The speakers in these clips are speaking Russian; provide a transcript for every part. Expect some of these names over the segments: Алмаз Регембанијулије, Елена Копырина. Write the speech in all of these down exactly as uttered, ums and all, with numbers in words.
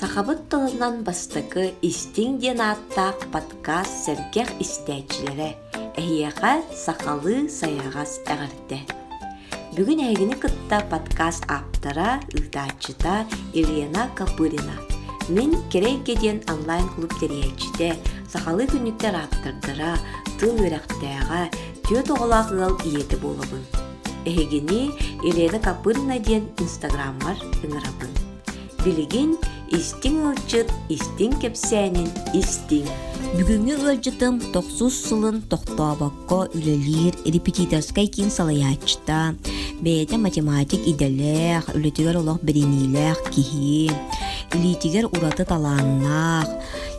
Сахабыт тылынан бастыкы истин ден аттақ подкаст Сергей Исhtyachilev. Әйеға сақалы саяғас әғірді. Бүгін әйгіні кытта подкаст аптыра, үлдачыта Елена Копырина. Мен керейгеден онлайн клуб терейчіде сақалы күніктер аптырдыра, тыл өрәқтәға, төт оғылағыл иеті болыбын. Әйгіні Елена Копырина ден инстаграммар үңірабын. Білігін истин ылчыт, истин кепсәнен, истин. Бүгүнгү ылчытым токсуз сылын токтообакко үлелир репетиторскай кин салаячта. Бэйте математик иделэх, үлетигер олох беденилэх кихи. Илитигер ураты таланнах.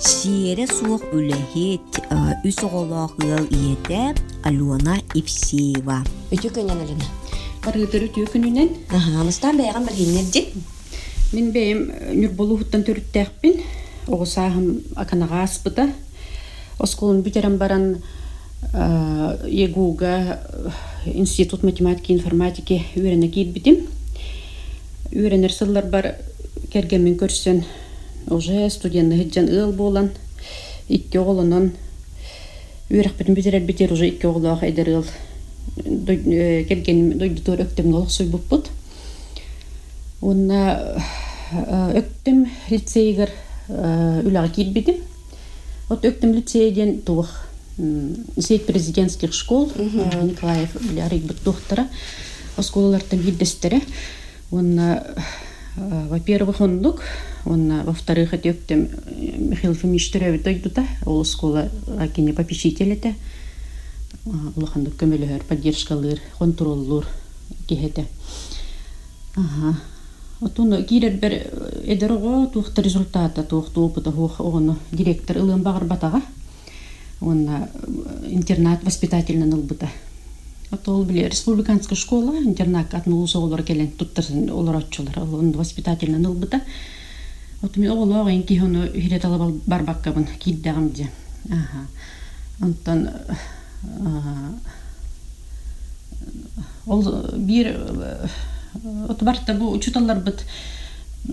Сиере суох үлэхит, үс оголох ыл иете Алена Евсеева. Өтү көнөн Алена. Барытыр өтү көнүнөн. Аха, алыстан бэйган бир киннердик. Мен бейм нүрболуһуттан төрүттээхпин, огусаахым аканаға аспыта. Осколун бүтерам баран ЕГУга институт математики информатики үйрәнә киитбитим. Үйрәнер сыллар бар кергемин көрсен уже студентны хиджан ыыл болан, икки оголонон үйрәхпитин бүтерер битер уже икки оголоох эдер ыыл кергеним дойдутор өктемин олох суйбуппут. Онна өктем лицейгер үлага кирбидим. От өктем лицейден тух сет президентских школ Николаев Лярик бутухтара. Осколлардан билдестере. Онна во-первых, ондук, онна во-вторых, өктем Михаил Фемиштерев дойдута, ол школа акине попечителете. Улаханды көмөлөр, поддержкалыр, контроллор кихете. Ага. Отуну кирер бер эдерго тухта результата тухту опыта хох он директор Илым Багарбатага он интернат воспитательный нылбыта. Атол биле республиканская школа интернат атнулуса олар келен туттырсын олар атчылар он воспитательный нылбыта. Отми олар энки хону хиретала барбаккабын киддагымде. Ага. Антан ол бир Отбарта бу учуталар бит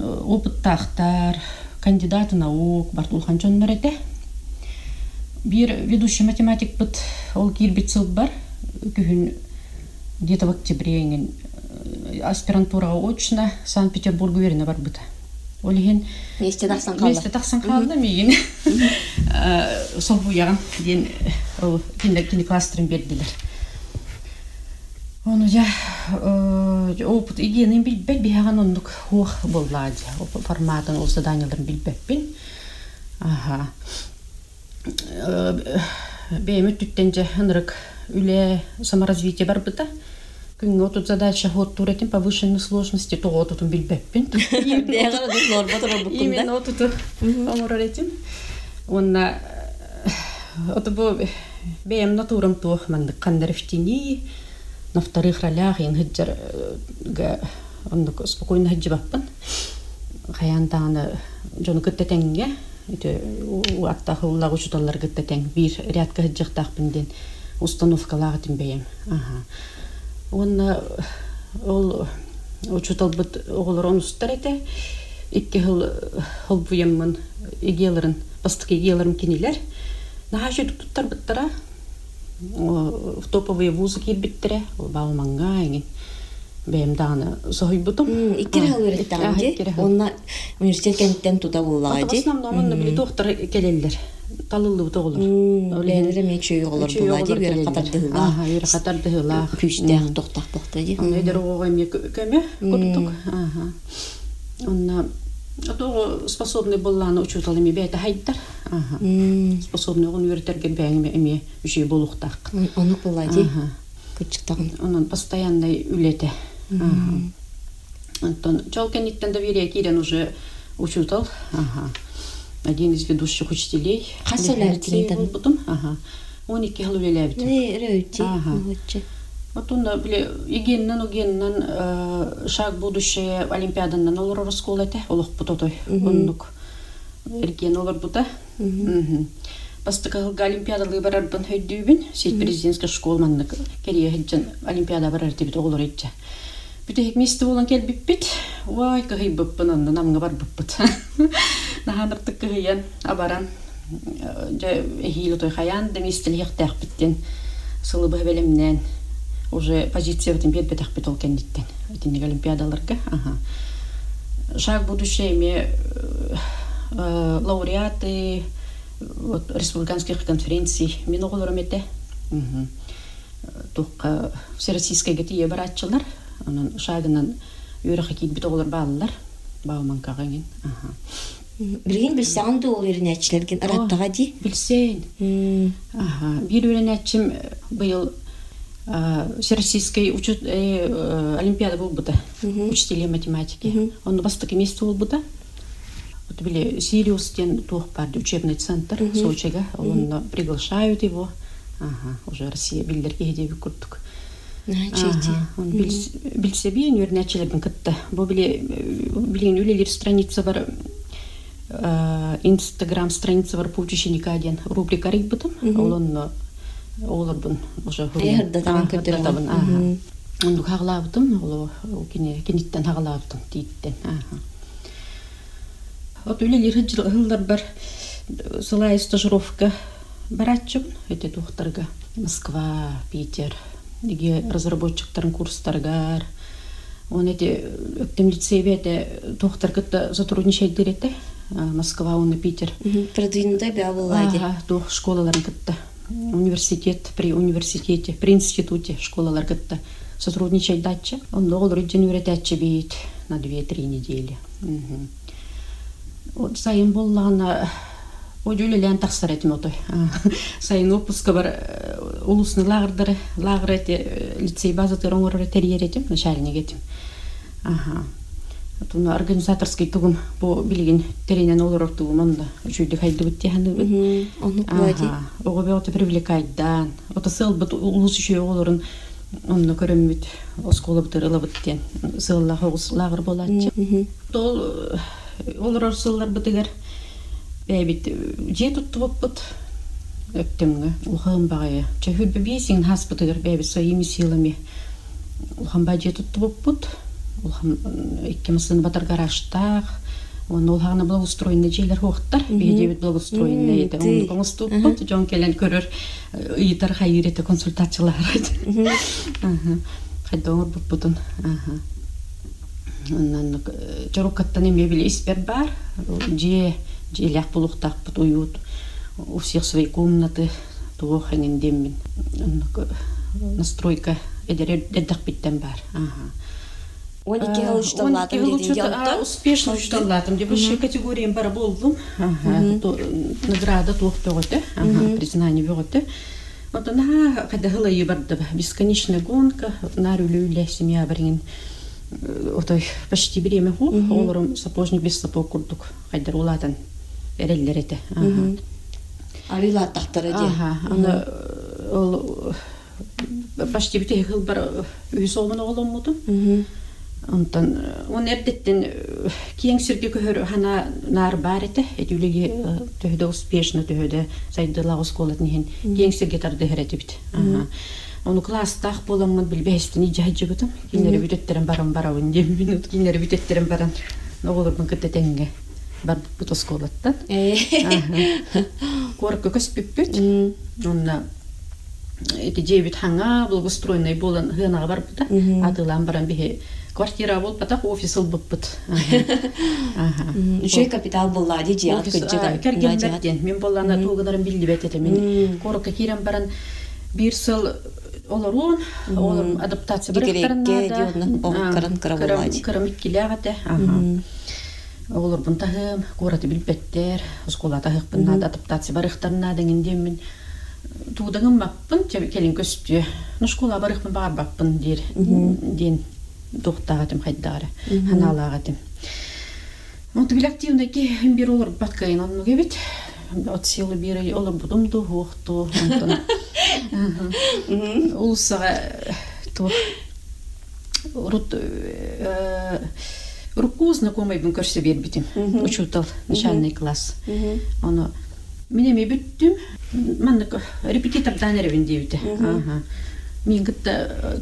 опыттахтар, кандидаты наук, бартул ханчоннар эте. Бир ведущий математик бит, ол кирбит сыл бар, күн где-то в октябре аспирантура очно Санкт-Петербург уверенно бар бит. Олеген месте тахсан калды. Месте тахсан калды миген. Сол буян ден ол кинде кинде класстырын бердилер. Он уже опыт идеяны билбек бияған ондық хуақ болады. Форматын ол заданияларын билбекпен. Аха. Беймі түттенже ғынырық үле саморазвитие бар бұта. Күнгі отут задача ход туретін повышенной сложности тоғы отутын билбекпен. Бияған отут нор батыр обықында. Имен отуты амурар етін. Онна оты бұ бейм натурам тоғы мандық қандар ефтеней. На вторых ролях я нахиджер, он так спокойно нахиджебаппан. Хаянтана, что он кеттенге, это у аттаха уллару чуталлар кеттенг, бир рядка хиджертахпан ден установка лагатин бейм. Ага. Он ол чуталбыт оглар он устарете, икки хол холбуемман игелерин, бастык игелерин кинилер. Нахашит туттар биттара. В топовые вузы кирбиттере, бауманга, ingen бемдана, сохибутом. И киреллер там, где он на университет кентен туда влади. В основном он на билетохтар келеллер, талылы утоглар. Олелере мечи юглар влади, вера катардыла. Ага, вера катардыла. Кюстер тохтар тохтади. Он идеровой мек кеме, куртук. Ага. Он на Ото способный болла на учителями бейта хайдар. Ага. Способный он увертерге бейме эми үшей болуқтақ. Оны боллади. Ага. Кычықтағын. Онын постоянный үлеті. Ага. Антон, чалкениттен доверие кирен уже учител. Ага. Один из ведущих учителей. Қасылар тілейтін. Бұтым. Ага. Он екі ғыл үлеләбіті. Не, рөйті. Ага. Вот он, блин, игеннан, игеннан шаг будущее олимпиадан на олар расколете, олох пототой, оннук, ирген олар бута. Пастакал олимпиада лыбарар банхед дюбин, сеть президентская школа маннак, керия хиджан олимпиада барар дебит олар идча. Питех мисто волан кел биппит, уай кахи биппанан, нам гавар биппит. Наханр так кахиян, абаран, я хило той хаян, да мисто лех терпиттен, солубах велемнен, уже позиция в этом пьет бетах питол кендиттен, это не олимпиада ларка, ага. Шаг будущее мне лауреаты республиканских конференций минулого мете, только всероссийские гетие бараччылар. Анан шагынан үрәк кит бит олар баллар, бауманка гәнгән. Аһа. Билгән белсәң дә ул ирнәчләргә араттага ди. Белсәң. Аһа. Бир үрәнәчем быел Всероссийский учет олимпиада булды да. Учитель математики. Он баста кемисте булды да. Вот биле Сириустен Тухпарди учебный центр Сочига, он приглашают его. Аһа. Уже Россия билдерге һедеп күрдек. Он бил себе не вернячил бы как-то, бо были блин улили в странице вар Инстаграм страница вар поученика один рубрика рыбутом, он олорбун уже говорил. Он дугаглавтом, оло кине киниттен хаглавтом титтен. От улили хиджил хилдарбар солай стажировка бараччон, это тухтарга Москва, Питер. Где разработчик курс торгар, он эти там лицевые это доктор как-то сотрудничает директе Москва, он и Питер. Продвинутая биология. Ага, до школы ларгатта, университет при университете, при институте школа ларгатта сотрудничает датче, он долго регенерирует датче бит на две-три недели. Вот заим была на Одюли лентах саретмотой. Сайн опускавар улусны лагердары, лагерете лицей базаты ронгоры терьеретем, начальник этим. Ага. Тун организаторский тугун по билигин теренен олорор тугун онда чуйды хайды биттеханды. Оны кулади. Огобе оты привлекать дан. Оты сыл бит улус еще олорын онны көрөмбит, осколы бит ырылы биттен. Сылла хогус лагер болатчы. Тол олорор сыллар битигер. Бәйбит жет ұттығыппыт өттімгі ұлғым бағайы. Чәхүр бәбейсің хаспытығыр бәйбіт сөйімі сейліме. Ұлғым ба жет ұттығыппыт. Ұлғым екемісін батыр гараштақ. Оны ұлғаны бұл ұстыройында жейлер қоқтар. Бәйдебет бұл ұстыройында еді. Оны қоңыстығыппыт. Жон келен көрір ұйтар қайыр еті консультациялар Жилях полухтах потуют, у всех свои комнаты, то хранен дембин. Настройка, эдах питтамбар. Он и кел шталлатом, он и кел шталлатом, успешно шталлатом, где большие категории имбар болдум, награда тох пёрте, признание пёрте. Вот она, когда гала ебарда, бесконечная гонка, на рюлюля семья брин. Отой почти бремя хуп, олором сапожник без сапог курдук, хайдар улатан, эреллерете. Авилат тахтараде. Ага, она почти битех хилбар үйсолмын олом муту. Онтан, он эрдеттен кең сирге көхөр хана нар барете, эдюлеге төхді успешно төхді, сайды лағыз қолатын хен, кең сирге тарды херете бит. Он класс тах поламын билбейстин ижаджыгытым кинлери бүтөттөрүн барам барабын дем минут кинлери бүтөттөрүн баран ноголордун кеттенге бар бутосколаттан корко көспүппүт онна эти жебит ханга бул устроенный болан гына барып да атылан баран бе квартира болуп атак офис болуппут ага иши капитал болла ди жат кечеге мен боллана туугунарым билди бетете мен корко кирем баран бир сыл олорун, олорун адаптация барыктарына да, кырымик келяғаты. Олор бұн тағым, көраты білбеттер, ұскола тағықпын ады, адаптация барыктарына дегенде мен туғдыңым бақпын, келін көсіпте, ұскола барықпын бағар бақпын дер, ден тоқтағатым қайдағары, ханалағатым. Оты біл активінде ке, бир олор батқайын анну кебет. От силы бирей олар будумду хоқту. Улсаға руку знакомайбын көрсе бербетім. Учутал, начальный класс. Менеме бүттім, мандық репетитор данеревін дейбеті. Мен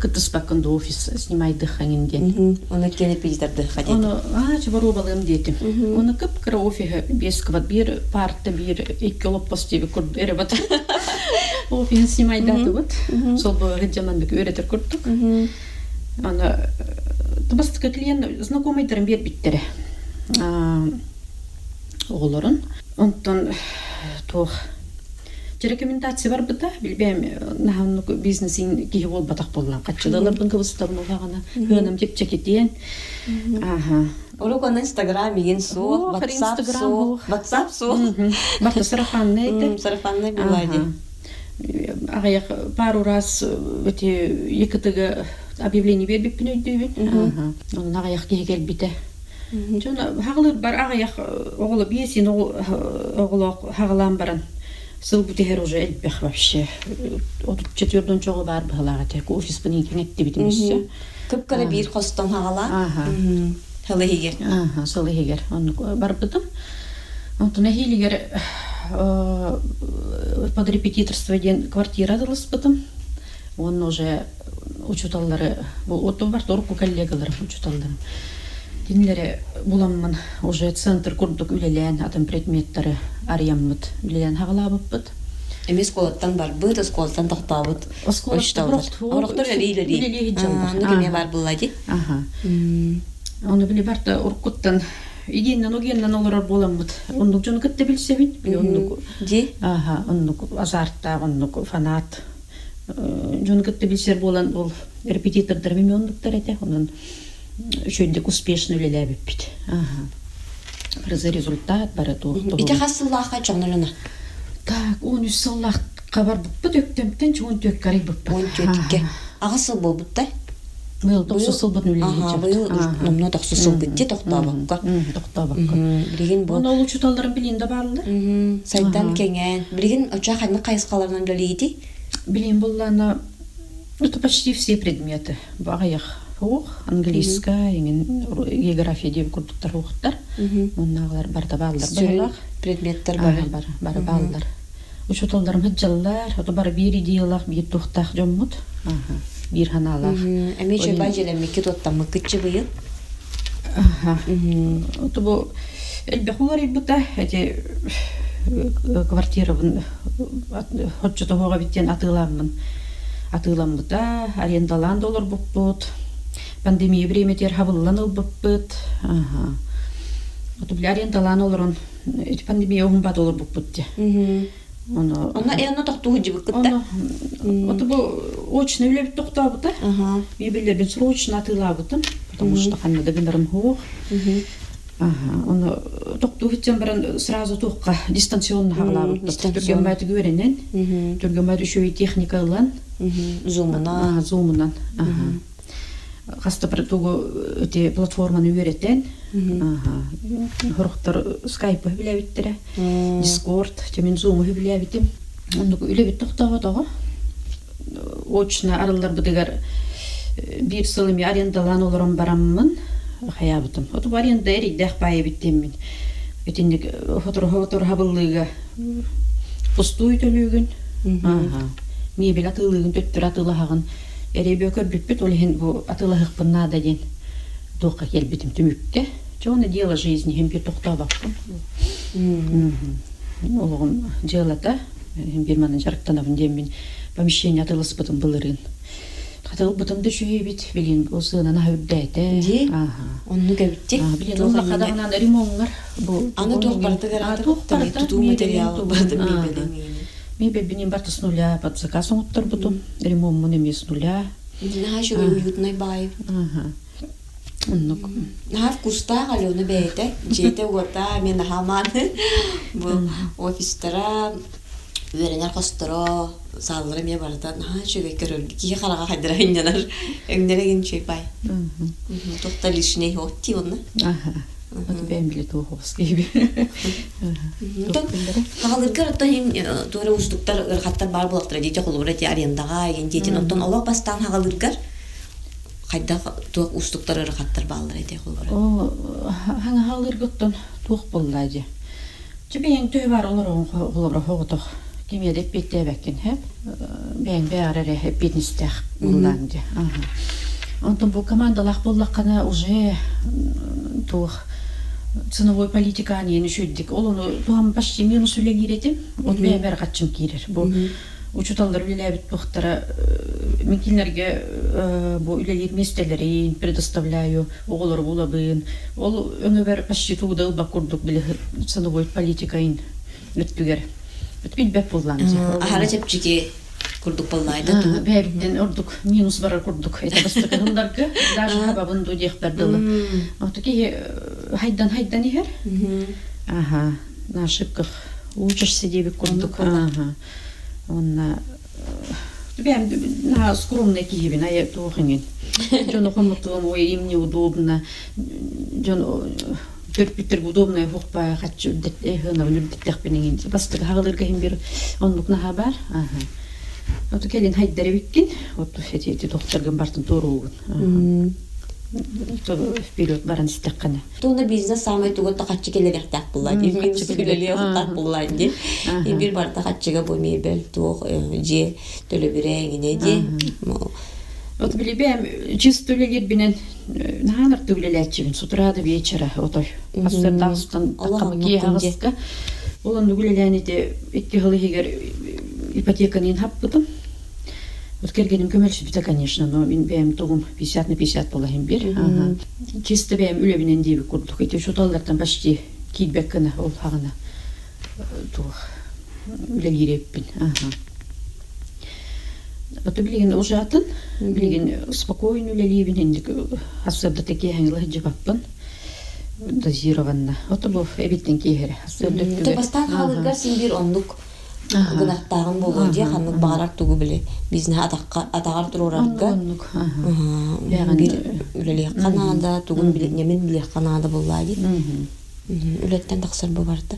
кытыспак кынды офис снимай дыханин ден. Оны телепиздар дыха ден. Оны ачы барубалым дети. Оны кып кыра офиға бес кват бир, парты бир, екі лоппас тебе күрді әрі бат. Офиғын снимай даты бат. Сол бұл ғыддеман бік өретір күрдік. Оны табастықы клиент знакомайдарын бер биттері. Оларын. Онтан тоқ. Рекомендация бар быта, билбейм, наханну бизнесин кихи бол батақ болған. Қатчыдалардың кыбыстарын олағана, хөнім тек чекетен. Олығын инстаграм, еген соқ, ватсап соқ. Ватсап соқ. Бақты сарафанны еді. Сарафанны болады. Ағаяқ пару раз екітігі объявление бербекпін өйдейбен. Оның ағаяқ кеге келбеті. Хағылыр бар ағаяқ оғылы бейсен оғылы хағылан баран. Сыл бүтігер уже әлбек бәпші. отыз төрттен жоғы бар бұғылаға тәк. Офис бұның кенетті бітімесі. Көп көрі бір қостан ағала. Хылы егер. Сылы егер. Бар бұдым. Онтына хейлігер под репетиторство ден квартира дұрыс бұдым. Оның уже ұчуталары. Оттың бар торқу коллегалары ұчуталары. Денлері бұламын уже центр күрдік үлелен атын предметтары арыяммыд үлелен хағалабып бұд. Әмес қолаттан бар бұд, ұсқолаттан тоқта бұд. Ұсқолатты бұрықты. Орықтыр үлелері. Үлелері жандар. Нүкеме бар бұлады. Оны біле барды ұрқыттан. Игеннен, ұгеннен олар болам бұд. Онның жоны күтті білсе бін. Онның азартта, онның фанат. Жоны күтті білсер болан ол репетитордар үшінде успешін үлелі әбіппеді. Бірзі результат бары тоқты болу. Ете қасыллаға жоңнылына? Так, он үш сыллақ қабар бұппы дөктемптен жоң дөк қарай бұппы. Он дөкке. Аға сыл бол бұпты? Бұл тоқсы сыл бұн үлелі жапты. Бұл ұмна тоқсы сыл бұтте тоқта баққа. Тоқта баққа. Бірген бұл. Оны ол ұчыталарын білейін да барылыр. Сайттан кенген. Бірген ұчақ әні қайысқаларынан білейді? Білейін бұллана, это почти все предметы. Бағаяқ. Английская, география деп күрдіктар оқыттар. Оның ағылар барда балдар бағылақ. Предметтер бағылдар. Бары бағылдар. Үш ұталдарым ғыджалар, ұты бар бір идеялақ, бір тұқтақ жомуд, бір ханалақ. Әмейші бәжелем мекет оттамы күтчі бұйыл? Ұты бұл әлбек олар елбіта, әте квартирабын, ғыджыты оға біттен атыламын. Атыламыда, арендалан долар бұппыд. Пандемия времетер хавылланыл бұппыт. Отубля арендалан оларын, пандемия оғымбат олар бұппытте. Онна әйіні тоқты ғыджы бұқытта? Отубы очын өлебі тоқта бұта. Ебелербен сұр очын атыла бұтын. Потому что қанмада бінарым ғоқ. Оны тоқты ғыджан бірін сразу тоққа дистанционны хағыла бұтты. Түргенбайды көрінен, түргенбайды үшеуі техникалан. Зумынан. Зумынан. Қасты бір тұғы өте платформаны өреттен. Құрықтар скайпы біле біттірі, дискорд, темен зумы біле бітті. Оны үле бітті құтағы тағы. Очына арылдар бұдығар бір сылымы арендалан оларын барамын. Қая бұтым. Отып аренда әрі дәқ байы біттен мен. Өтендік ғотыр-ғотыр ғабылығы құсту үйтілігін. Мебел атылығын, төттір атылағын. Әребе өкір бүппет, олығын атылағық бұннада ден доқа келбетім түміпті. Жоны дела жизни, хембер тоқта бақпын. Олығым делата, хемберманын жарықтанабын дембен помещение атылыс бұтын бұлырын. Қатыл бұтымды жүйе бет, білген осығынан әуірдәйді. Де? Оның кәбітте? Білген оның қадағынан ремонлар. Аны тоқ барды ғаратып, тұту материалы барды бейбелемейді. Мен бәбінен барды снуля, бады заказың ұттыр бұтым. Ремон мұн емес снуля. Наға жүгін үйітінай бай. Наға вкуста ғалуны бәйті. Жеті ғота, мен ғаманы. Офистара, өрінер қостыра, салыры мен барда. Наға жүгі көрілді. Кей қараға қайдырайын жанар. Өңдереген жүй бай. Тоқтал ішіне өтті оны. Ото бәмілі тоғыз кейбі. Қағалырға ұттан туыры ұстықтар ғырғаттар бар болақтыра дейте қолығыр әте арендаға еген дейтін ұттан олақ бастан қағалырғар қайда тоқ ұстықтар ғырғаттар бағылыр әте қолығыр. Қаңа қағалырға ұттан тоқ болды әде. Жібе ең төй бар олар оң қолығыр қоғытық. Кимеде пете векен хеп, бен беаре хеп петнистех уланде. Антон бу командалах буллакана уже тух ценовой политика они не шуддик. Олону тухам почти минус улегиретим, от бен бергачим кирер. Бу учуталлар улелебит тухтара микинерге бу улелир местелери предоставляю олор улабын. Ол унувер почти туда улбакурдук биле ценовой политикаин леттугер. Бит бе полланди. Ахара чепчики курдук полнайда ту. Бебден ордук минус бар курдук. Это просто кандалка. Даже хабабын ду дехбердала. А таки хайдан хайдан ихер. Ага. На ошибках учишься девик курдук. Ага. Он на. Бебден на скромной киеве на я тухнин. Джон ухомутал мой им неудобно. Джон Терпитер удобная вухпа, хочу дать эхо на улюбдитах пенегинти. Просто галерка имбир, он лук на хабар. Ага. Вот такие линь хайд даревикин, вот эти эти доктор гамбартон торгуют. Вперед баранстакана. То на бизнес самый туго тахчики левертак пулать, и минус левертак пулать, и имбир бартахчика помебель тух, где то леберенги не где. Вот билибем чисто легит бинен наханар тулелечивин с утра до вечера вот астердастан камаги хаска волан дугулеляните иттигалигер ипотека не инхаппутам вот кергеним кемельшипита конечно но бинбем тугум пятьдесят на пятьдесят полагим бир чисто бем улебинен диви курдук эти шуталлартан почти китбеккана ол хагана тух улегиреппин ага. Потом блин уже атан, блин спокойно лелеивен, индик, особенно такие хенглы джебаппан, дозированно. Вот обо эбитен кигер. Ты поставь халыгар симбир онлук, гнаттарым болуди, ханук барар тугубли, бизне атакка атагар туроракка. Бир лелеих канада, тугун билет немен лелеих канада боллади. Улеттен тахсар бабарда.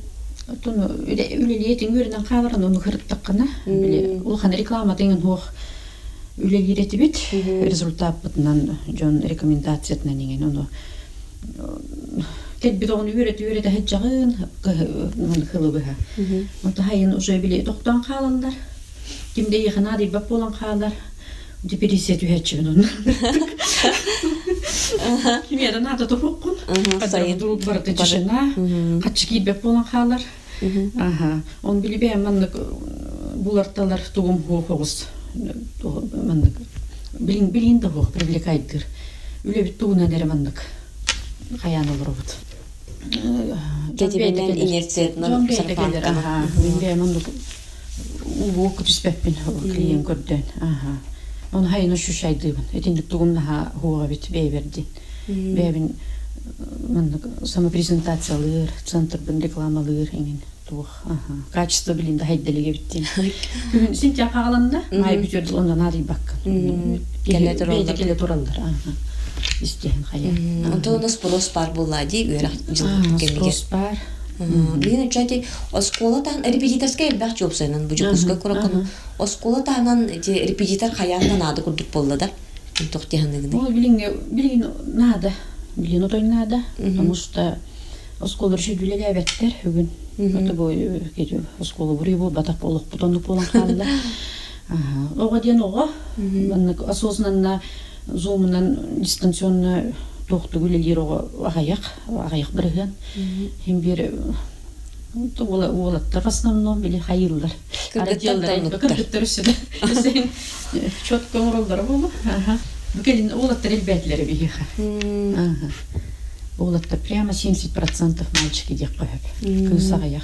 Тун үлелиетин көрінен қалырын оны қырыттыққына ұлған рекламатын ұқ үлелиеті бет результат бұтынан жон рекомендациятынан деген оны кет бет оғын үйреті үйреті әт жағын қылы бұға онты хайын ұжай біле тоқтан қалындар кемде еғына дейді бап болан қалдар депресет үйәтшібін оны кемеден аты тұқыққын қадар дұрып барды жына қатшы кейбәп болан қалар. Он билибе мандык бул арталар тугум хохогус мандык билин билин да хох привлекайдыр. Үле бит тугуна нере мандык хаян олробут. Кетебенен инерцет нон сарпанка. Аха, билбе мандык уок түспеппин клиен көрдөн. Аха. Он хайын ушушайдыбын. Этиндик тугумнаха хога бит бейберди. Бейбин мандык самопрезентациялыр, центрбын рекламалыр эңин. Качество билин да хайдалеге биттен. Бүгүн сентя кагаланда май бүтөрдүл ондан арый баккан. Бейде келе туралдар. Истехин хаян. Онто оно спрос пар боллади, үйрак жылдық кемеге. Спрос пар. Билин учати, осколатан репетиторская элбақ жопсайнан бүжікізгі көракану. Осколатанан репетитор хаяндан ады күрдік болладар. Тоқтияныгыны. Ол билин нада. Билин отой нада. Потому что осколар жүділеле әветтер үгін. Это бой, кидю, осколы бурибу, батак полох, потом дуполан халда. Ога денога, осознанно, зумно, дистанционно, тохты гулелирога агаяк, агаяк брыган. Имбир, то было уолаттар в основном, или хаиллар. Кыргыттар сюда. Четко уралдар было. Бекелин уолаттар элбэтлер бейха. Олатта прямо семьдесят процентов мальчики дехпаеп. Кусаях.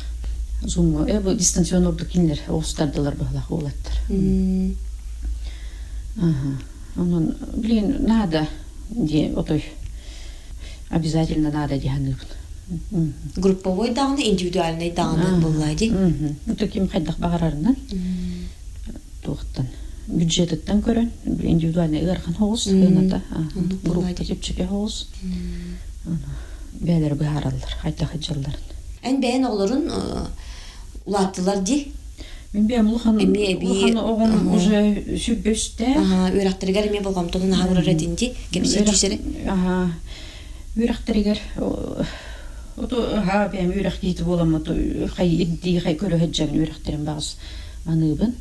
Зуму. Эбо дистанционно докинлер. Остардалар бахлах олаттар. Ага. Анон, блин, надо де отой. Обязательно надо деханып. Групповой даны, индивидуальный даны боллади. Ну таким хайдах багарарынан. Тохтан. Бюджеттен көрөн, индивидуальный ырган хоус, ната. Группа тепчепе хоус. Бәлер бәһаралар, хайта хаҗаллар. Ән бәен оларын улаттылар ди. Мин бәем улхан, улхан огын уже сүбөстә. Аха, өрәктергәр мен булгам тудын агырыр инде, кемсе төшере. Аха. Өрәктергәр ото ха бәем өрәк китеп буламы, хай идди, хай көрәһәҗән өрәктерен багыз. аныбын.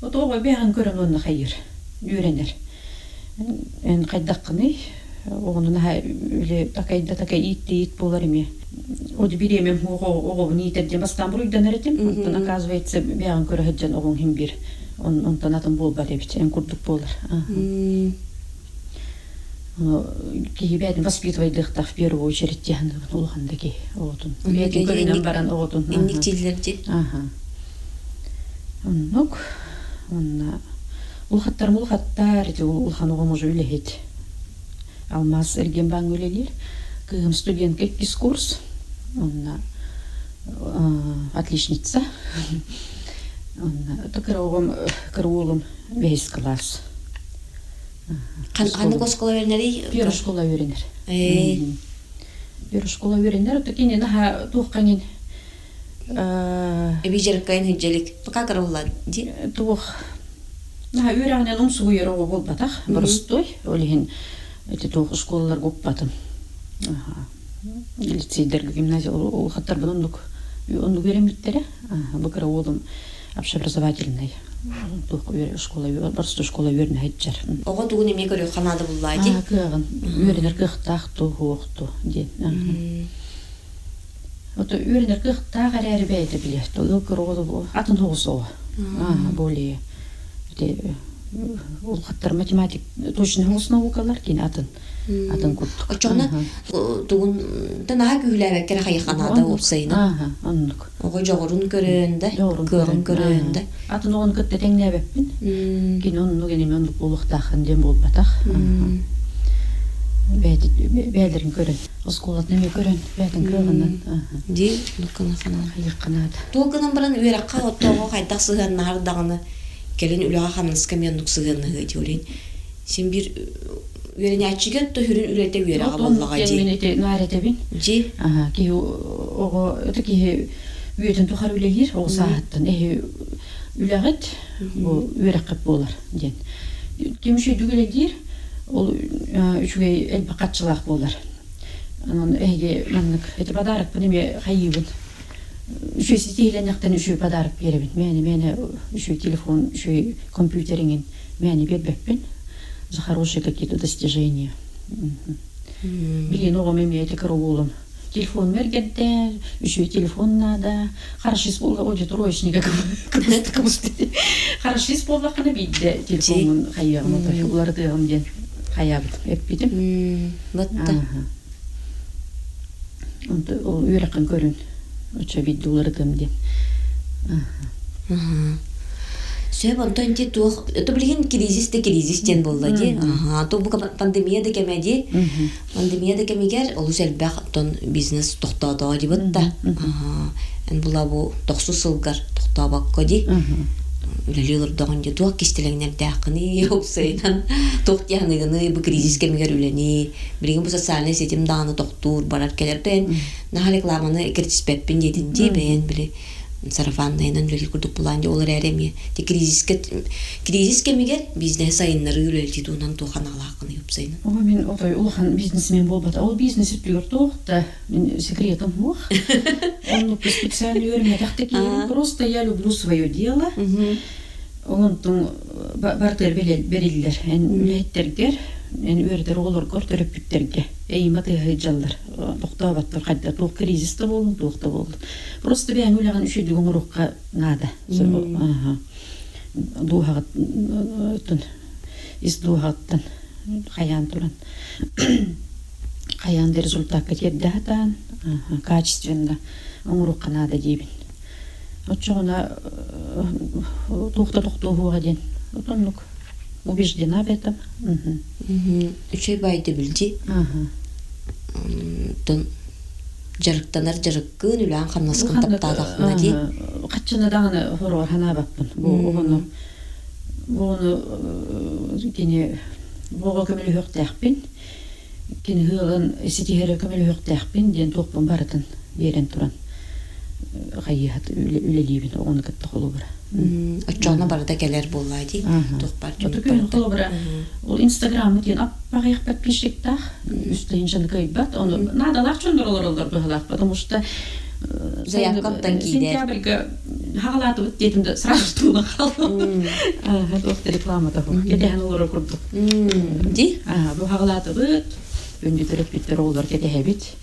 Вот оба беган көрінген хайыр, үйренер. Эн қайдаққыны, оғынына өле тақайда тақай ит-ит болар еме. Оды беремем оғын еттерден бастан бұруйдан әретем. Онтан оказывается беган көрігідден оғын хем бер. Онтан атын бол бар ебет, ән күрдік болар. Кейбәдін воспитывайдықтақ в первую очередь тегін ұлғанда кей оғытын. Бәдін көрінен баран оғытын. Әнніктелерде? Аха. Оннық, онна... Улхаттар мулхаттар, улхан оғым ұжы үлігет. Алмаз Регембанијулије, кығым студент кеккіз курс, онна... Отличница. Онна... Тықыр оғым, кір оғым бәйс класс. Қанық школа өрінерей? Бері школа өрінер. Бері школа өрінер. Өтікені наға туыққанен... Әбей жарыққайын үджелік. Бұқа қыры олады? Туық. Наға өріңнен ұмсығы еріғы бол батақ. Бұрыстой. Олеген туық школалар көп батым. Лицейдергі гимназия олғаттар бұн ұндық өремдіктері. Бұқыры олым обшеобразовательный. Барсты школа өрін әйтжар. Оға тұғын еме көрі қанады бұллайды? Қығын, өрінер қықтақ тұғы оқты ден. Өрінер қықтақ әрі әрі бәйді біле. Үлгір оғды бұл, атын оғыз оға. Более, ұлғаттар математик точын оғыз науқалар кейін атын. Атын көрттік. Отчоғына тұғындан аға күйләвек кәрі қайы қанады ұлсайына. Оғай жоғырын көрінді, көрін көрінді. Атын оғын көтті тәңіне әбәппін. Кен оның өген емін ұлықтақын дем болып атақ. Бәдірін көрін. Ұсқолатын өме көрін. Бәдін көрінін. Дей, ұлыққына қанады. Қайық қанады. Тұлғының бірін өрәққа оттауға қайтақ сығанын ардағыны кәлін үліға қанын Үйрені әтшіген түхірін үйреті үйрі қабалыға дейін. Мен әте нәреті бін. Дейін? Аға, кейі оғы өті кейі үйетін тұқар үйлегер, оғы сағаттан. Әйі үйләғет, үйрі қып болар дейін. Кеміші дүгілегер, ол үшігей әлбі қатшылақ болар. Әйі мәнік, әті бадарық бұны ме қайы бін. Үші сетейләнеқтен үші бадарық бері бін. Мәне, мәне, за хорошие какие-то достижения. Били новым имеете караулом. Телефон мергенте, еще и телефон надо. Хорошо исполнил, одет роечник, как это кому стыдно. Хорошо исполнил, как набить телефон хаял, ну то есть уларды он день хаял, я видим. Вот так. Он то уверен, говорит, что видит уларды он день. Сөйіп, онтан де туық, өті білген кризис-те-кризистен болды, де? Ағату бұл пандемияда кәмеде, пандемияда кәмегер, олу сәлбәқ тұн бизнес тұқтады аға деп өтті. Ән бұла бұл тұқсы сылғар тұқтап аққа, де? Үлілі ұрдағын де туық кестеліңнерді ақыны, өпсайынан тұқты яғынығыны, бұл кризис кәмегер үліні, білген бұл социалын сетім дағыны тұқтыр, барар кәлерді сарафаннайынан үлелік үрдік бұланды олар әреме. Кризиске мегер бизнес айынлары үлелді дұнан тоған алақыны өпсайны. Оға мен олай ұлған бизнесмен болбады. Ол бизнесі түгір тоқты, мен секретім оқ. Оның специалы өрмедақты кейін. Просто я люблю свое дело. Оның бардыр берелдер, ән үлеттергер, ән өрдер олар көрт өріппіттерге. Әйіматы ғайджалдар, тұқтаваттар, қайда тұл кризисті болын, тұлықта болын. Просто бәң өліған үшейлігін ұрыққа ғады. Дуғағыттын, ес дуғағыттын, қаян тұран. Қаянды результат көтерді ғатан, качественно ұрыққа ғады дейбін. Отчығына тұқта-тұқта ғуға ден. Отынлық убеждена в этом. Үшей байды білді. Жарықтанар жарыққын үләң қаннасқын таптадақына де. Қатшына дағыны ғорғар хана баппын. Бұғыны кені бұғы көмілі өқті әқпен, кені ғығын сетігері көмілі өқті әқпен ден тоқпын барытын берен тұран. Қайығат үлелейбін оғыны кітті қолу бұра. Өтчоғына барыда кәлер боллайды, тұқпар түміп барыда. Ол инстаграмы дейін аппақ еқпәт пешектақ, үстейін жаны көйбәт, оны надалақ жөндір олар олар бұғалақ, потому что... Заявқаптан кейдер. Сентябрға Hala tuh dedim de sırası tuğla kaldım. Hadi ofta reklama da bu. Gede hanıları kurduk. Di? Bu hala tuh öndü dürüp bitti roller gede hebit.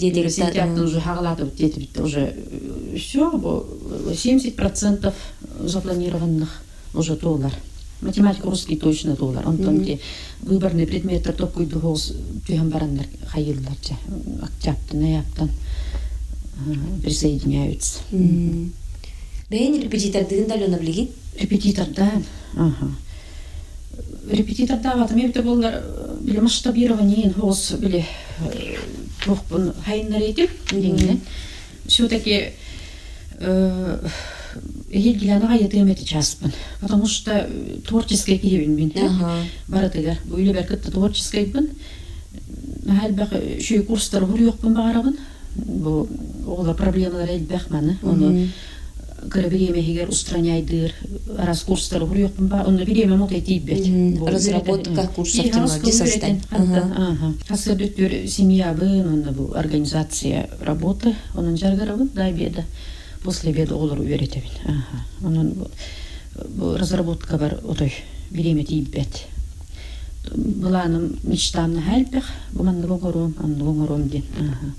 Dedi sentyabr'da уже hala tuh dedi bitti. Уже все, семьдесят процентов запланированных уже доллар. Математика русский точно доллар. Он там где выборные предметы только и духовс тюхамбарандар хайылдарча. Октябрь, ноябрь. Присоединяются. Mm-hmm. Да я не репетитор, ты индалёна влеги? Репетитор, да. Ага. Репетитор, да, вот, мне это было для масштабирования, голос были плохо хайнарейти, деньги. Все-таки Елена Копырина это часто, потому что творческая кивин, барателер, были беркет творческая кивин, гальбах, еще и курс торгуюк бомбарабан. Бо ола проблемалар айтбак мана. Оны кырбереме хигер устраняйдыр, раз курстар гуруйокпун ба, оны береме мот айтып бет. Разработка курсов тематики состав. Ага. Хасыр дүттөр семьябын, оны бу организация работы, онун жаргарабын да беда. После беда олар уверетебин. Ага. Онун бу разработка бар отой береме тип бет. Буланым мечтамны хәлбек, бу мен гоңгором, аны гоңгором дин. Ага.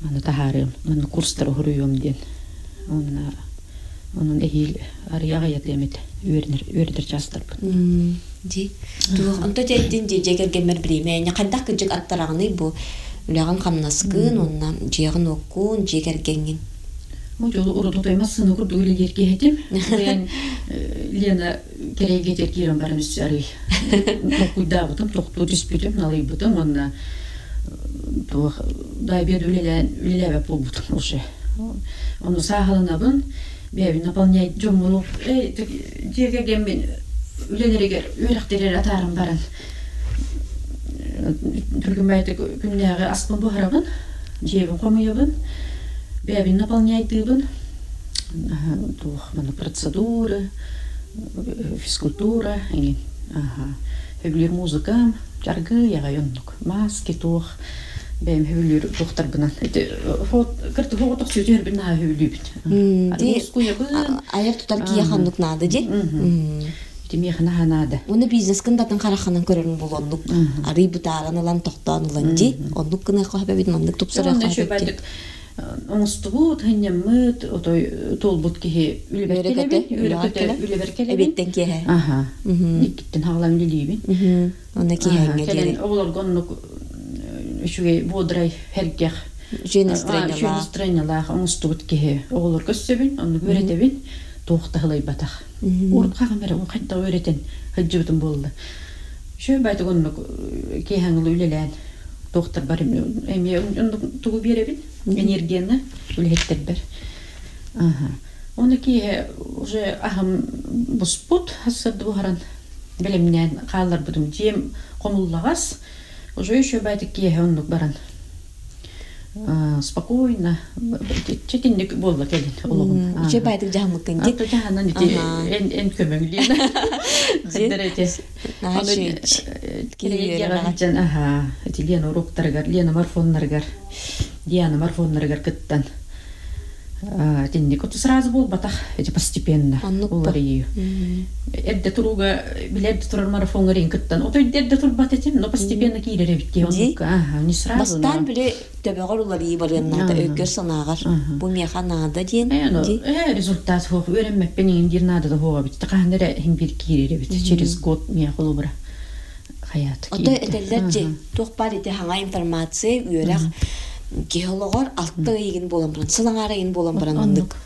Мана тахарым, мана курстар гуруйом ден. Онна, онун эхил арияга ятлемет, өрнер, өрдер частырп. Ди. Тух, онто тетин ди жегергемер биреме, яни кайдак кыжык аттарагыны бу, улаган камнаскын, онна жегин оккун, жегергенген. Мочо урото эмасын курду илгерке хетем. Мен Лена кереге теркирен бармыз арый. Токуйда бутам, токту диспетем налый бутам, онна то да беду леля леля побут уже он усахал на бун беви наполняет джомулов эй так дега гембин ленеригер уйрахтерер атарым баран тургумайты күннәре аспан бухарабын жебин комыйбын беви наполняет ибын то мана процедуры физкультура ин ага хеблер музыкам жаргы ягайондук маски тох бем хөвлөр доктор бынан фот кырты фото сөйлөр бин хөвлүбит аяк тутар кияхандык нады же темехана ханада уну бизнес кындатын караханын көрөрүн болгондук ари бутаранылан токтонлан же ондук кына хабабит мандык тупсара хабабит оңстуу тыннеммыт отой толбут кеге үлберекете үлберекете үлберекете эбеттен кеге аха никиттен халам лилибин онда кеге келен олор гоннук үшүгей бодрай хергех жена стрейнала жена стрейнала оңстуут кеге олор көссөбин аны көрөтөбин токтолой батак урукка камера кайтта өрөтөн хыжыбытын болду шөө байты гоннук кегең үлелен доктор бар эми тугу беребин энергияны үлеттер. Ага. Онуки уже ахам буспут хасырды бугаран билемнен калар будум жем комуллагас уже еще байтык кие ондук баран. А спокойно чекинник болла келин улугун. Же байтык жамыкын дик. Ата жаанын ити эн эн көмөңлүн. Синдерете. Аны келе жаган аха. Итилен уруктаргар, лена марафондаргар. Диана марафондаргар кыттан. А тинник оту сразу бол батах, эти постепенно уларыйы. Эдде туруга билет тур марафон рин кыттан. Ото эдде тур бататем, но постепенно килере битке ондук. Ага, не сразу. Бастан биле төбөгөр уларыйы баренна да өкөр санагар. Бу механада ден. Э, результат хок өрөмөп менен дирнада да хога битти. Кандыра хим бир килере бит. Через год мен холобра. Хаят. Ото эделдер же токпар ите хага информация өрөк. Геологор алтын егин болам баран, сылаңара егин болам баран андык.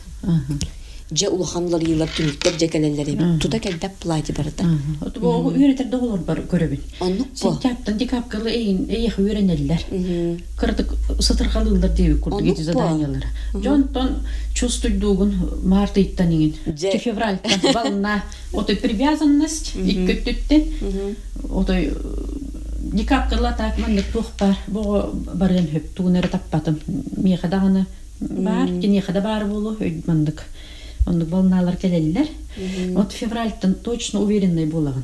Же улаханлар йылар түнүктөр жекелелер эбит. Туда келдеп плати бар да. Оту бу үйрөтөр доголор бар көрөбүн. Андык бу. Сентябрдан декабрга эгин эйех үйрөнөлөр. Кырдык сытыргалылдар деп көрдүк эти заданиялар. Жонтон чувствуй дугун март айттан эгин. Же февральдан волна отой привязанность иккөттүттен. Отой декабрла так мандык тохпар бого барен хөп туунер таппатым мехадаганы бар кенехада бар болу мандык ондук волналар келелер вот февральдан точно уверенный болаган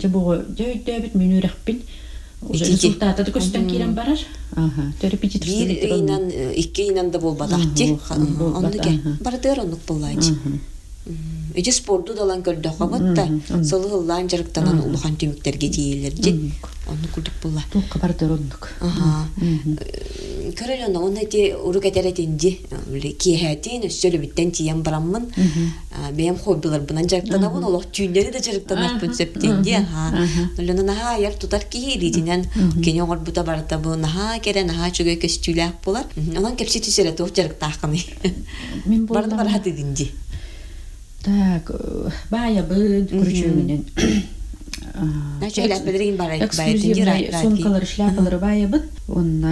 же бого жөйдөбүт мен өрөкпин результаты такой стенкирен бараш. Ага. То репетитор. Бир инан икки инанда бол батахти. Онлеге бардер онук болайт. Эти спорду далан көрді қабатта, солы ғылан жарықтанан ұлған төміктерге дейелерді, оны күлдік бұла. Бұл қабар дөріндік. Көреліна, оны әте ұрық әтеретенде, кейхәтен, сөйлі біттен тиен барамын, бейім хоббилар бұнан жарықтанабын, олық түйіндері де жарықтанабын сөптенде. Өліна, наға аяр тұтар кейлетінен, кені оңыр бұта баратабы, наға кере, наға чөгөй көстүйләк болар. Олан кепсе түсерет оқ жарықтақыны. Барды барат едінде. Так, бая бы кручуменен. Значит, элепедрин барай, эксклюзивные сумкалар, шляпалар бая бы. Он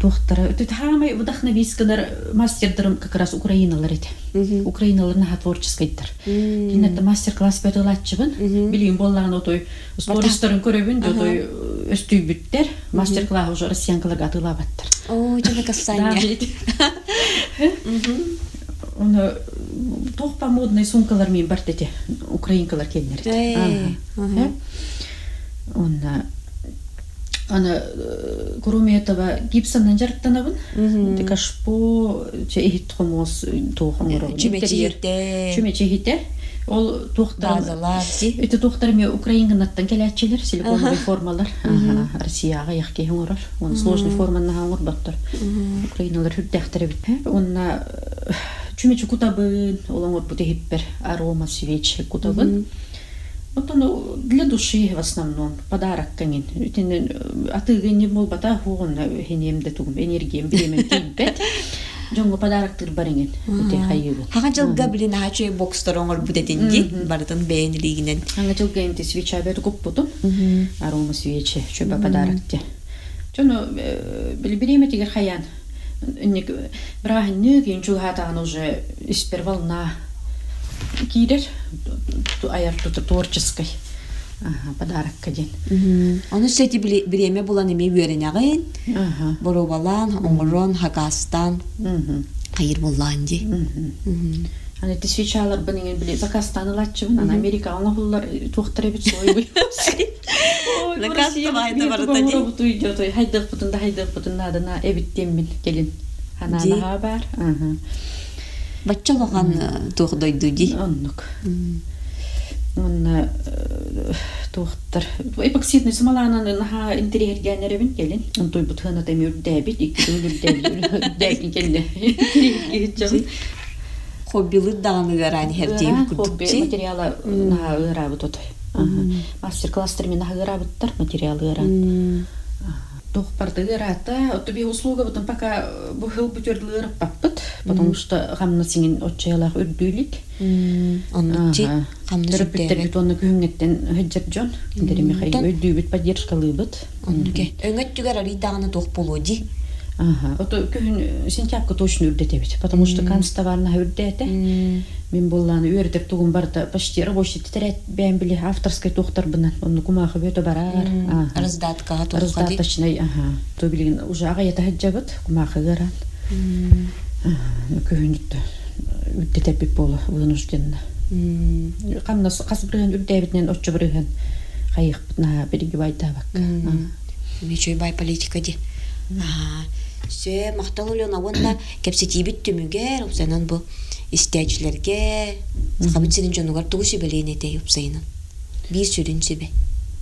тохтара. Тут хамай вдохновисканар мастердаром как раз украиналарит. Украиналар на творческайтар. И на это мастер-класс пятолатчиван. Билим боллар на той спористарин коревин, до той стюбиттер. Мастер-класс уже россиянкалар гатылабаттар. О, чего касание. Он тох по модной сумкалар мен бар тете украинкалар келдерет. Он она кроме этого гипсоннан жарыктанабын. Тека шпо чехит хомос тохмуро. Чемечехите. Чемечехите. Ол тохтар. Это тохтар мен украингнаттан келечилер, силиконовый формалар. Ага, Россияга яхке хурар. Он сложный форманы хаңыр баттар. Украиналар хүрдәхтер бит. Он Чумечу кутабын, уломор бутехиппер, арома свечи кутабын. Вот оно для души в основном, подарок конин. А ты не мог бата, он генем детум, энергием, времен тимпет. Джонго подарок ты баринин, ты хаевы. Хагачал габли на хачуе бокстор, он будет инди, бартон бейн лигнен. Хагачал гейн ты свеча бету купуту, арома свечи, чуба подарок те. Чоно, белибериме тигр хаян. Ник брахин нюк инчугата он уже испервал на кидер, а я тут творческий подарок один. Он уж эти время было не миверенягин, боровалан, умрон, хакастан, хайрволанди. Она ты свечала бнинген были Казахстан лаччеван, она Америка, она хуллар тухтребит соевый. На Казахстан это вартани. Муру буту идет, ой, хайдер потом да хайдер потом надо на эвит темин келин. Она на хабар. Баччалоган тухдай дуди. Оннук. Он тухтар. Эпоксидный сумалана на интерьер генеревин келин. Он той бутхана темир дебит, и кулюр дебит, дебит келин. Хоббилы даны гарань хердеем курдукти. Материалы на гырабы тотой. Мастер-класстармен на гырабыттар материалы гарань. Тохпарды гырата, от тебе услуга, потом пока бухыл бутерды гырап паппыт, потому что хамна сенген отчаялах үрдүйлик. Аннутчи, хамна жүрдевек. Тырыппиттер бетонны күйінгеттен хөджер джон. Кендерем мехай өйдүйбіт, поддержкалыбыт. Өңет түгер арий дағына тох полоди. Ага, вот кухню сентябрька точно урдете ведь, потому что канцтоварна урдете, мин боллан урдеп тугун барда почти рабочий тетрадь бен били авторской тохтар бнат, он ну кумаха бьет барар, раздатка, раздаточный, ага, то били уже ага я тахеджабет кумаха гаран, кухню-то урдете пипола вынужденно, кам нас касбрын урдевит нен отчебрын, хайх на перегибай табак, еще и бай политика ди, ага. Все, мақтал Елена, онда кепсети биттүмүгер, упсайнан бу истечилерге, сахабит сенин жонугар тугуси белейнете упсайнан. Бир сүрүн сүбе.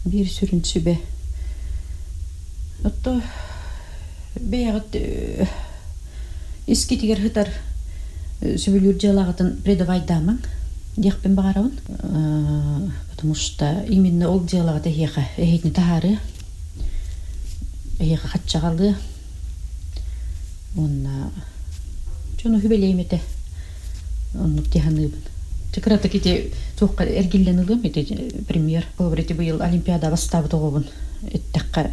Бир сүрүн сүбе. Отто беягат искитигер хытар сүбүлүр жалагатын предавайдамын, дехпен багарабын, потому что именно ол жалагата хеха, эхетни тахары, эхеха хатчагалы. Он чону хубелеймете, он нуктиганыбын. Чекра таки те тохка эргилленылым ете премьер. Говорите быйыл олимпиада бастабы тогобын. Эттакка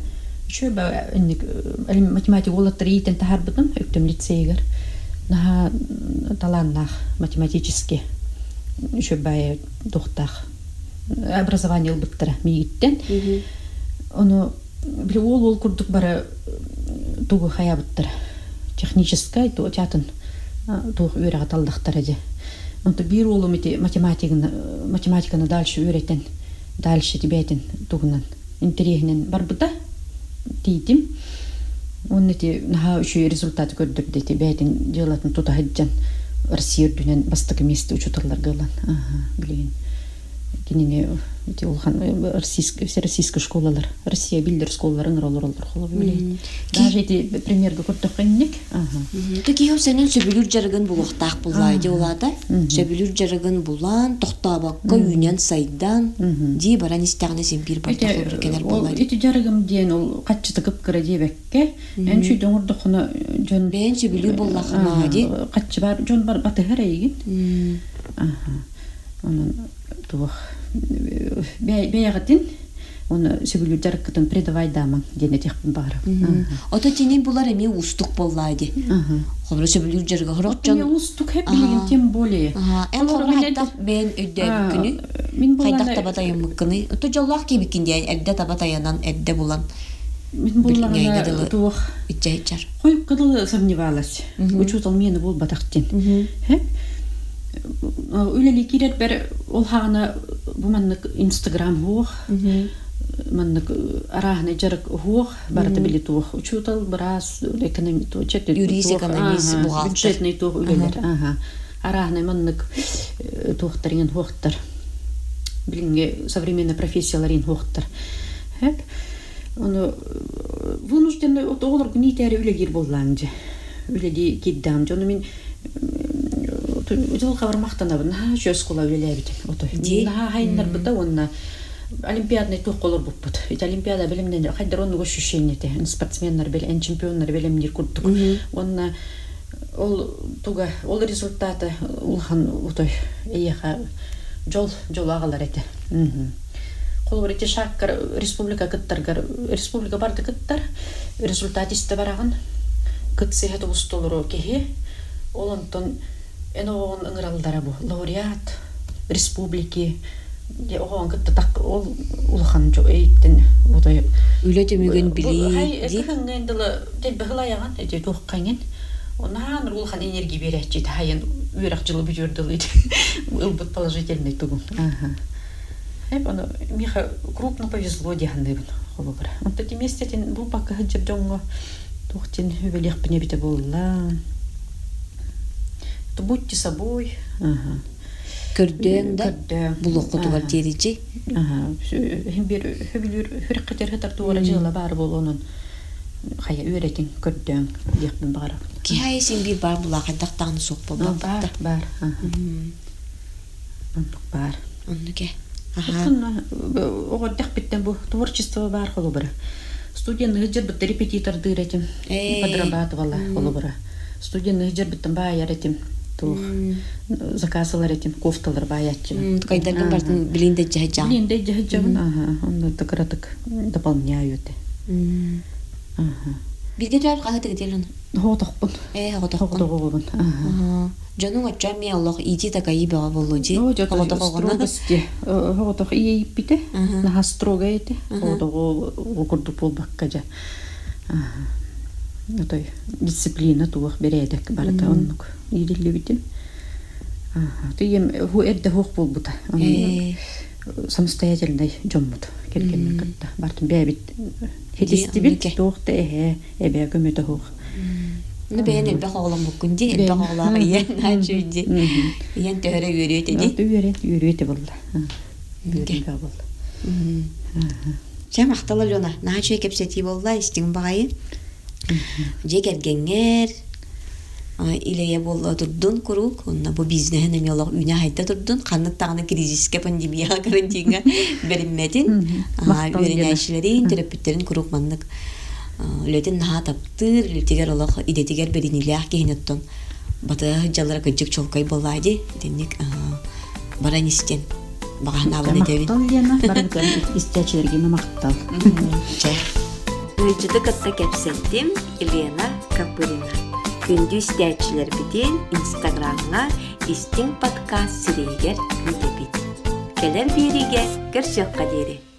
чөбө энник математика олаттыр итен тахарбытым өктөм лицейгер. Наха таланнах математически чөбө тохтах образование ылбыттыра мигиттен. Ону бир ол ол курдук бара тугу хаябыттыра. Техническая, то чатын, то уйрага талдахтаради. Он то бирулу мати математика, математика на дальше уйретен, дальше тибетен, тугнан интерегнен барбыта тиитим. Он эти наха еще и результаты көрдүр дети бәйтин жалатын тута хаджан Россия дүнен бастык месте учутарлар галан. Ага, билген. Кинене эти улхан российский всероссийский школалар, Россия билдер школаларын ролларлар холып билген. Даже эти примерге көртөккенник. Ага. Такие усенен сөбүлүр жарган булуктак булай деп улада. Сөбүлүр жарган булан, токтаба көйүнөн сайдан, ди баран истагына сен бир бактыр келер булай. Эти жаргым ден ул катчыты кып кыра дебекке. Мен шүй доңурдукуна жон бен сөбүлүр буллахына ди. Катчы бар, жон бар баты херейген. Ага. Анан тух бәйәгәтен он сөбүлүләр кытын предавай даман дене техпин бары. Ата тенен булар эми устук боллайды. Хәбәр сөбүлүләргә хөрәтҗан. Эми устук хәп белгән тем более. Ә хөрәтта мен өйдәк күне мин булганда табатаем мыкны. Ата җаллак кибикин дигән әддә табатаяннан әддә булган. Мин булганда тух иҗәҗәр. Хой кыдыл сомневалась. Учутал менә бул батактен. Хәп Үлелі керет бәр ол хағына бұманнық инстаграм ғоқ, маннық арағына жарық ғоқ, барыты білі тұғық ұчутал, біраз экономи тұғы, чекті тұғы, юрис экономис бұғақтыр. Бюджетный тұғы үлелер. Арағына маннық тұғықтарыңын ғоқтыр. Білінге современный профессияларын ғоқтыр. Вынужден олар күні тәрі үлегер болғанды. Үлеге кеддам. Жоны мен Удел хавар мақтанабын, жөз қола өлелебеді. Хайындар бұдда онына олимпиадный тұқ қолыр бұп бұд. Олимпиада білімден қайдар оны көш үшенеді. Спортсменнар білі, ән чемпионлар білімдер көрдік. Онына ол результаты ұлған ұтой әйеға жол ағалар әді. Қолыр әте шаққар республика күттарғар. Республика барды күттар, результат есті бараған. Күтсі әді ұстылыру кеге. Олантон Эно он ыңыралдара бу. Лауреат республики. Оған кітті тақ ол ұлған жоқ әйттен. Үлеті мүген білейді. Хай әкіхін ғындылы тәл біғыл аяған әте тоққанген. Онан ұлған энергия берет жеті. Хайын өрақ жылы бүжерділі дейді. Үлбіт положительный тұғын. Әп оны миға крупно повезло дегенді бұн қолы бір. Онтаті местетін бұл бақы ғыджеп жоңғы тоқтен өбелек біне біті болылан. Будьте собой. Көрден да булокутугар теричи. Ага. Хем бер хөбүлүр хөркөтөр хатар туура жылы бар бол онун. Кая үйрөтүн көрдөн дегин бар. Кая сен бир бар булага тактагын сок болду. Бар, бар. Ага. Бар. Онуке. Ага. Ого тек биттен бу творчество бар холу бир. Студентный жер бит репетитор дыретим. Подрабатывала холу бир. Студентный жер биттен бая ретим. Заказалар этим кофталар баяччыны. Кайдардын бардын билинде жайжан. Билинде жайжан. Ага, тыкыратык дополняют. Ага. Бирге жайып калатык делин. Хотокпун. Э, хотокпун. Ага. Жаның атча мен Аллах иди такаи бага болуди. Строгости. Хоток ийип бите. Наха строго эти. Хоток окурдук болбакка жа. Ага. Отой дисциплина туох бередек барата оннук идиллибитин. Ага, тием ху эдде хох болбута. Э, самостоятельный жоммут келген кытта. Бартын бебит хедистибит туохта э эбе көмөтө хох. Ну бенел багалам бүгүн ди, эбе багалага ен ажыди. Ен төрө үйрөтө ди. Үйрөт, үйрөтө болду. Үйрөтө болду. Ага. Жем актала Лёна, начай кепсети болла истин багайы. Жекергенер илее болла турдун курук онна бу бизнесне мелак үйне айта турдун канны тагына кризиске пандемияга карантинге берилмедин а үйренишилерин терапевттерин курук мандык летен наа таптыр летегер алак идетегер беринилях кенеттон бата жаллар кычык чолкай болайды денник баранистен баганабын деп баракан истячилерге мактал Үйджіді қатта кәпсеттім Елена Копырина. Күнді істәчілер бітен инстаграмға истің подкаст сірегер мүдебет. Келер береге кіршіққа дері.